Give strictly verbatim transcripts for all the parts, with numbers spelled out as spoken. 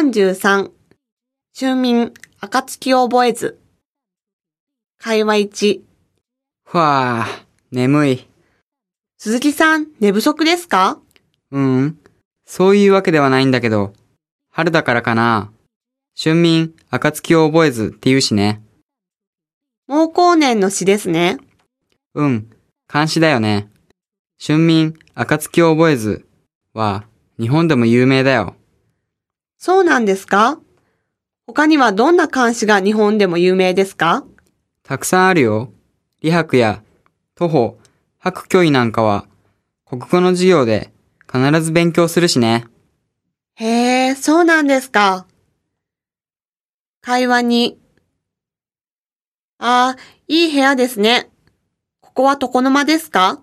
よんじゅうさん、春眠、暁を覚えず。会話いち。はぁ、眠い。鈴木さん、寝不足ですか？ううん、そういうわけではないんだけど、春だからかな。春眠、暁を覚えずっていうしね。毛光年の詩ですね。うん、漢詩だよね。春眠、暁を覚えずは日本でも有名だよ。そうなんですか？他にはどんな漢詩が日本でも有名ですか？たくさんあるよ。李白や杜甫、白居易なんかは国語の授業で必ず勉強するしね。へえ、そうなんですか。会話に。ああ、いい部屋ですね。ここは床の間ですか？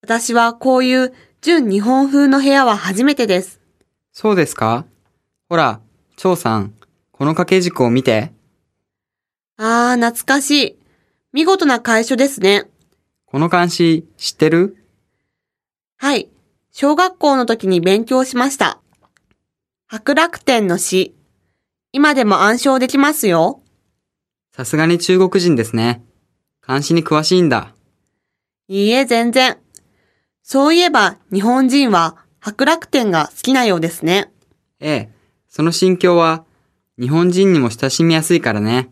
私はこういう純日本風の部屋は初めてです。そうですか？ほら、張さん、この掛け軸を見て。ああ、懐かしい。見事な楷書ですね。この漢詩、知ってる？はい、小学校の時に勉強しました。白楽天の詩。今でも暗唱できますよ。さすがに中国人ですね。漢詩に詳しいんだ。いいえ、全然。そういえば、日本人は白楽天が好きなようですね。ええ、その心境は、日本人にも親しみやすいからね。